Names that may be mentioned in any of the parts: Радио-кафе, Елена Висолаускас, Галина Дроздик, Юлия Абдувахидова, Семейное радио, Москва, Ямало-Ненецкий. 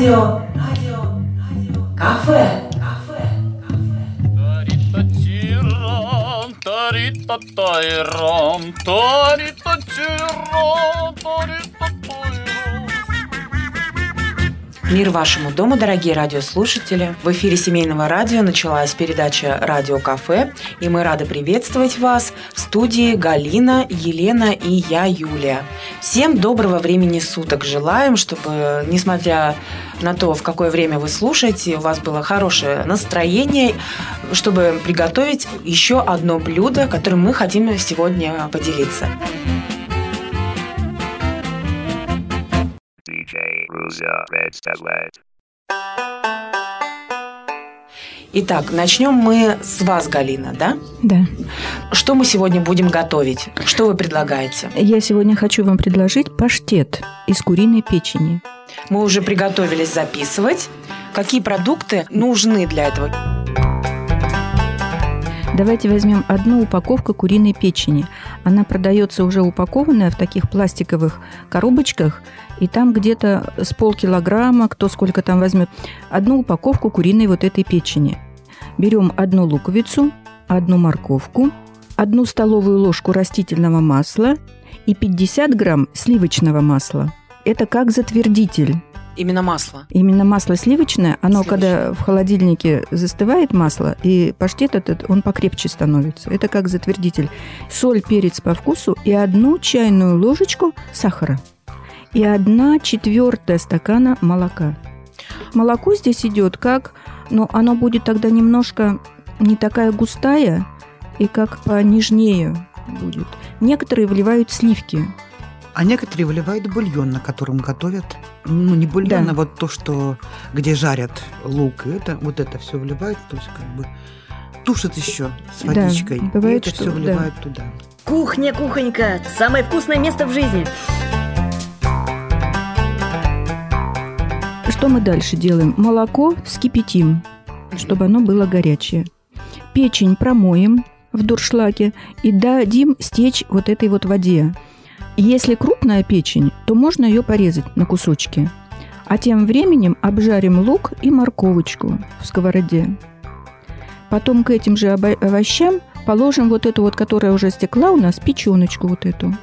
Радио-кафе. Мир вашему дому, дорогие радиослушатели! В эфире Семейного радио началась передача «Радио-кафе», и мы рады приветствовать вас в студии Галина, Елена и я, Юлия. Всем доброго времени суток желаем, чтобы, несмотря на то, в какое время вы слушаете, у вас было хорошее настроение, чтобы приготовить еще одно блюдо, которым мы хотим сегодня поделиться. Итак, начнем мы с вас, Галина, да? Да. Что мы сегодня будем готовить? Что вы предлагаете? Я сегодня хочу вам предложить паштет из куриной печени. Мы уже приготовились записывать. Какие продукты нужны для этого? Давайте возьмем одну упаковку куриной печени. Она продается уже упакованная в таких пластиковых коробочках, и там где-то с полкилограмма, кто сколько там возьмет, одну упаковку куриной вот этой печени. Берем одну луковицу, одну морковку, одну столовую ложку растительного масла и 50 грамм сливочного масла. Это как затвердитель. Именно масло? Именно масло сливочное. Оно, когда в холодильнике застывает масло, и паштет этот, он покрепче становится. Это как затвердитель. Соль, перец по вкусу и 1 чайную ложечку сахара. И 1/4 стакана молока. Молоко здесь идет как... Но оно будет тогда немножко не такая густая и как понежнее будет. Некоторые вливают сливки. А некоторые выливают бульон, на котором готовят. Ну, не бульон, да. А вот то, что, где жарят лук. И это, вот это все вливают, то есть как бы тушат еще с водичкой. Да, бывает, и это все вливают туда. Кухня, кухонька! Самое вкусное место в жизни! Что мы дальше делаем? Молоко вскипятим, чтобы оно было горячее. Печень промоем в дуршлаге и дадим стечь вот этой вот воде. Если крупная печень, то можно ее порезать на кусочки. А тем временем обжарим лук и морковочку в сковороде. Потом к этим же овощам положим вот эту вот, которая уже стекла у нас, печеночку вот эту.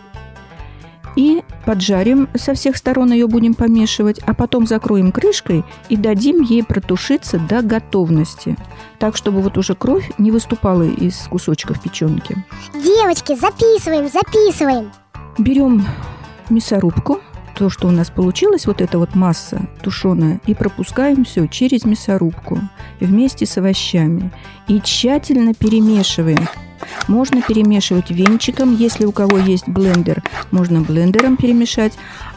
И поджарим со всех сторон, ее будем помешивать, а потом закроем крышкой и дадим ей протушиться до готовности. Так, чтобы вот уже кровь не выступала из кусочков печенки. Девочки, записываем! Берем мясорубку, то, что у нас получилось, вот эта вот масса тушеная, и пропускаем все через мясорубку вместе с овощами. И тщательно перемешиваем. Можно перемешивать венчиком, если у кого есть блендер, можно блендером перемешать.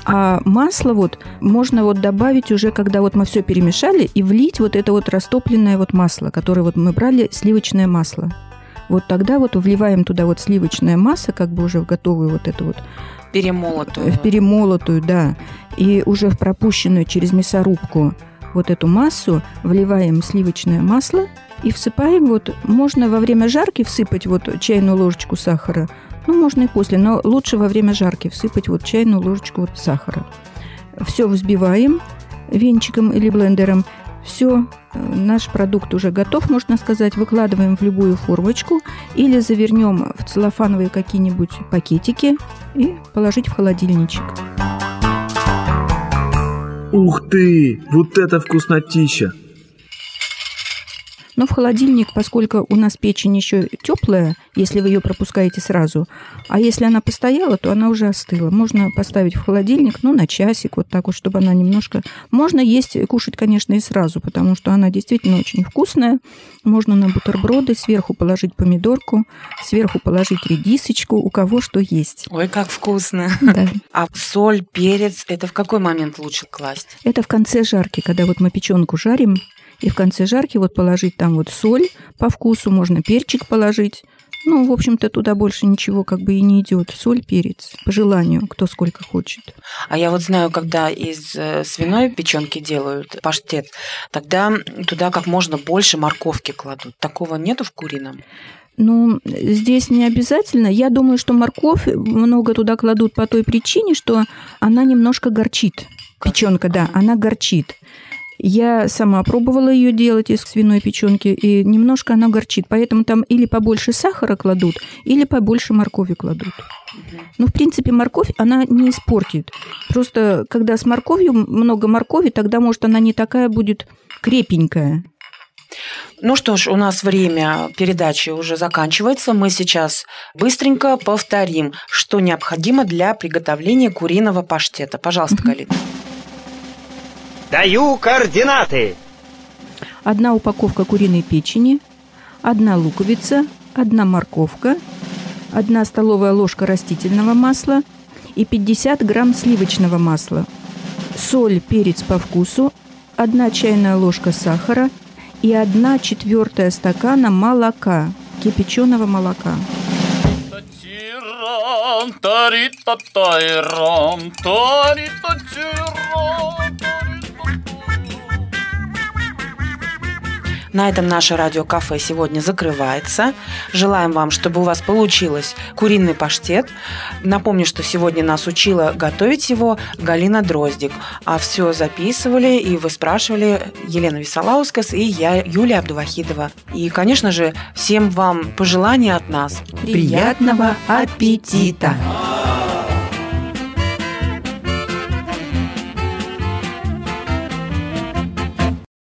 А масло вот можно вот добавить уже, когда вот мы все перемешали, и влить вот это вот растопленное вот масло, которое вот мы брали, сливочное масло. Вот тогда вот вливаем туда вот сливочная масса, как бы уже в готовую вот эту вот... Перемолотую. В перемолотую, да. И уже в пропущенную через мясорубку вот эту массу вливаем сливочное масло и всыпаем вот... Можно во время жарки всыпать вот 1 чайную ложечку сахара. Ну, можно и после, но лучше во время жарки всыпать вот 1 чайную ложечку вот сахара. Все взбиваем венчиком или блендером. Все, наш продукт уже готов, можно сказать. Выкладываем в любую формочку или завернем в целлофановые какие-нибудь пакетики и положить в холодильничек. Ух ты! Вот это вкуснотища! Но в холодильник, поскольку у нас печень еще теплая, если вы ее пропускаете сразу, а если она постояла, то она уже остыла. Можно поставить в холодильник, ну, на часик, вот так вот, чтобы она немножко... Можно есть, кушать, конечно, и сразу, потому что она действительно очень вкусная. Можно на бутерброды сверху положить помидорку, сверху положить редисочку, у кого что есть. Ой, как вкусно! Да. А соль, перец, это в какой момент лучше класть? Это в конце жарки, когда вот мы печенку жарим, и в конце жарки вот положить там вот соль по вкусу, можно перчик положить. Ну, в общем-то, туда больше ничего как бы и не идет. Соль, перец, по желанию, кто сколько хочет. А я вот знаю, когда из свиной печенки делают паштет, тогда туда как можно больше морковки кладут. Такого нету в курином? Ну, здесь не обязательно. Я думаю, что морковь много туда кладут по той причине, что она немножко горчит. Печёнка, да, она горчит. Я сама пробовала ее делать из свиной печёнки, и немножко она горчит. Поэтому там или побольше сахара кладут, или побольше моркови кладут. Ну, в принципе, морковь, она не испортит. Просто, когда с морковью много моркови, тогда, может, она не такая будет крепенькая. Ну что ж, у нас время передачи уже заканчивается. Мы сейчас быстренько повторим, что необходимо для приготовления куриного паштета. Пожалуйста, Галина. Даю координаты. 1 упаковка куриной печени, 1 луковица, 1 морковка, 1 столовая ложка растительного масла и 50 грамм сливочного масла. Соль, перец по вкусу, 1 чайная ложка сахара и 1/4 стакана молока, кипяченого молока. На этом наше радио-кафе сегодня закрывается. Желаем вам, чтобы у вас получилось куриный паштет. Напомню, что сегодня нас учила готовить его Галина Дроздик. А все записывали и вы спрашивали Елена Висолаускас и я, Юлия Абдувахидова. И, конечно же, всем вам пожелания от нас. Приятного аппетита!